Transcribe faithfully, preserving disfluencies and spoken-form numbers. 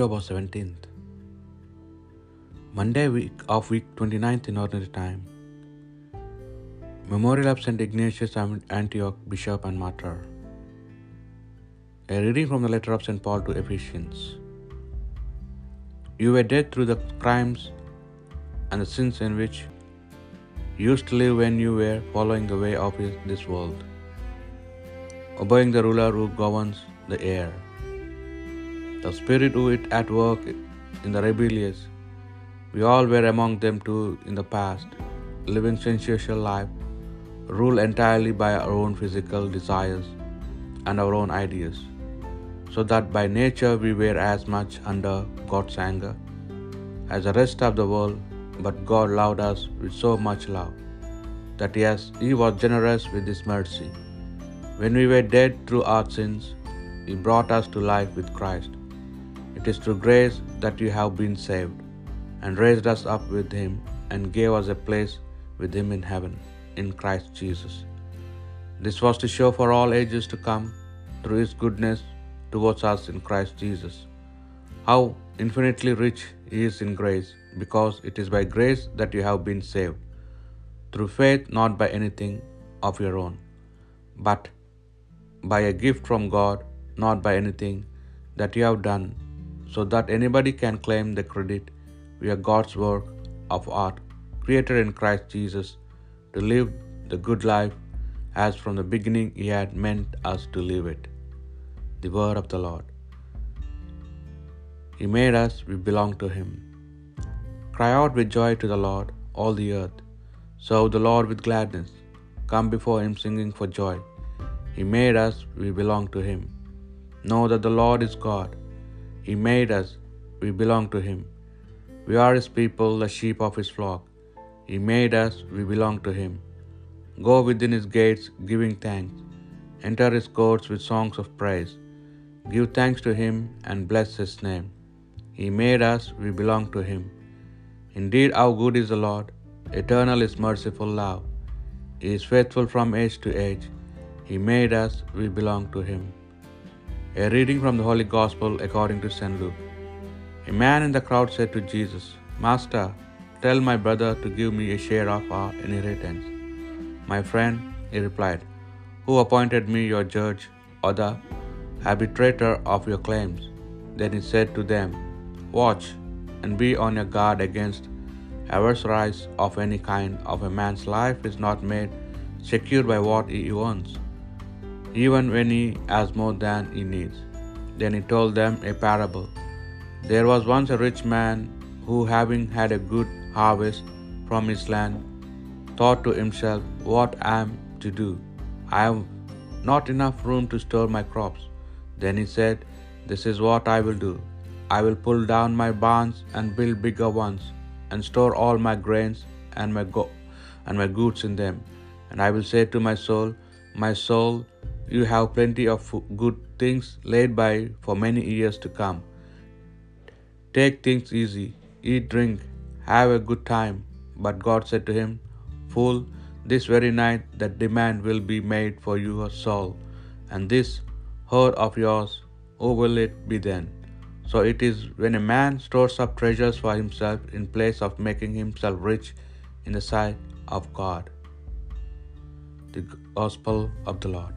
October seventeenth, Monday week of week twenty-ninth in ordinary time. Memorial of St Ignatius of Antioch, Bishop and Martyr. A reading from the letter of St Paul to Ephesians. You were dead through the crimes and the sins in which you used to live when you were following the way of this world, obeying the ruler who governs the air, the spirit who is at work in the rebellious. We all were among them too in the past, living sensual life, ruled entirely by our own physical desires and our own ideas, so that by nature we were as much under God's anger as the rest of the world. But God loved us with so much love that yes, he was generous with his mercy. When we were dead through our sins, he brought us to life with Christ. It is through grace that you have been saved, and raised us up with him and gave us a place with him in heaven in Christ Jesus. This was to show for all ages to come through his goodness towards us in Christ Jesus, how infinitely rich he is in grace, because it is by grace that you have been saved through faith, not by anything of your own, but by a gift from God, not by anything that you have done, so that anybody can claim the credit. We are God's work of art, created in Christ Jesus to live the good life as from the beginning he had meant us to live it. The word of the Lord. He made us, we belong to him. Cry out with joy to the Lord, all the earth. Serve the Lord with gladness. Come before him singing for joy. He made us, we belong to him. Know that the Lord is God. He made us, we belong to him. We are his people, the sheep of his flock. He made us, we belong to him. Go within his gates giving thanks. Enter his courts with songs of praise. Give thanks to him and bless his name. He made us, we belong to him. Indeed, how good is the Lord! Eternal is merciful love. He is faithful from age to age. He made us, we belong to him. A reading from the Holy Gospel according to Saint Luke. A man in the crowd said to Jesus, "Master, tell my brother to give me a share of our inheritance." "My friend," he replied, "who appointed me your judge or the arbitrator of your claims?" Then he said to them, "Watch and be on your guard against adversaries of any kind, of a man's life is not made secure by what he owns, even when he has more than he needs." Then he told them a parable. "There was once a rich man who, having had a good harvest from his land, thought to himself, 'What am I to do? I have not enough room to store my crops.' Then he said, 'This is what I will do. I will pull down my barns and build bigger ones, and store all my grains and my go- and my goods in them. And I will say to my soul, My soul, you have plenty of good things laid by for many years to come. Take things easy, eat, drink, have a good time.' But God said to him, 'Fool, this very night that demand will be made for your soul, and this hoard of yours, who will it be then?' So it is when a man stores up treasures for himself in place of making himself rich in the sight of God." The Gospel of the Lord.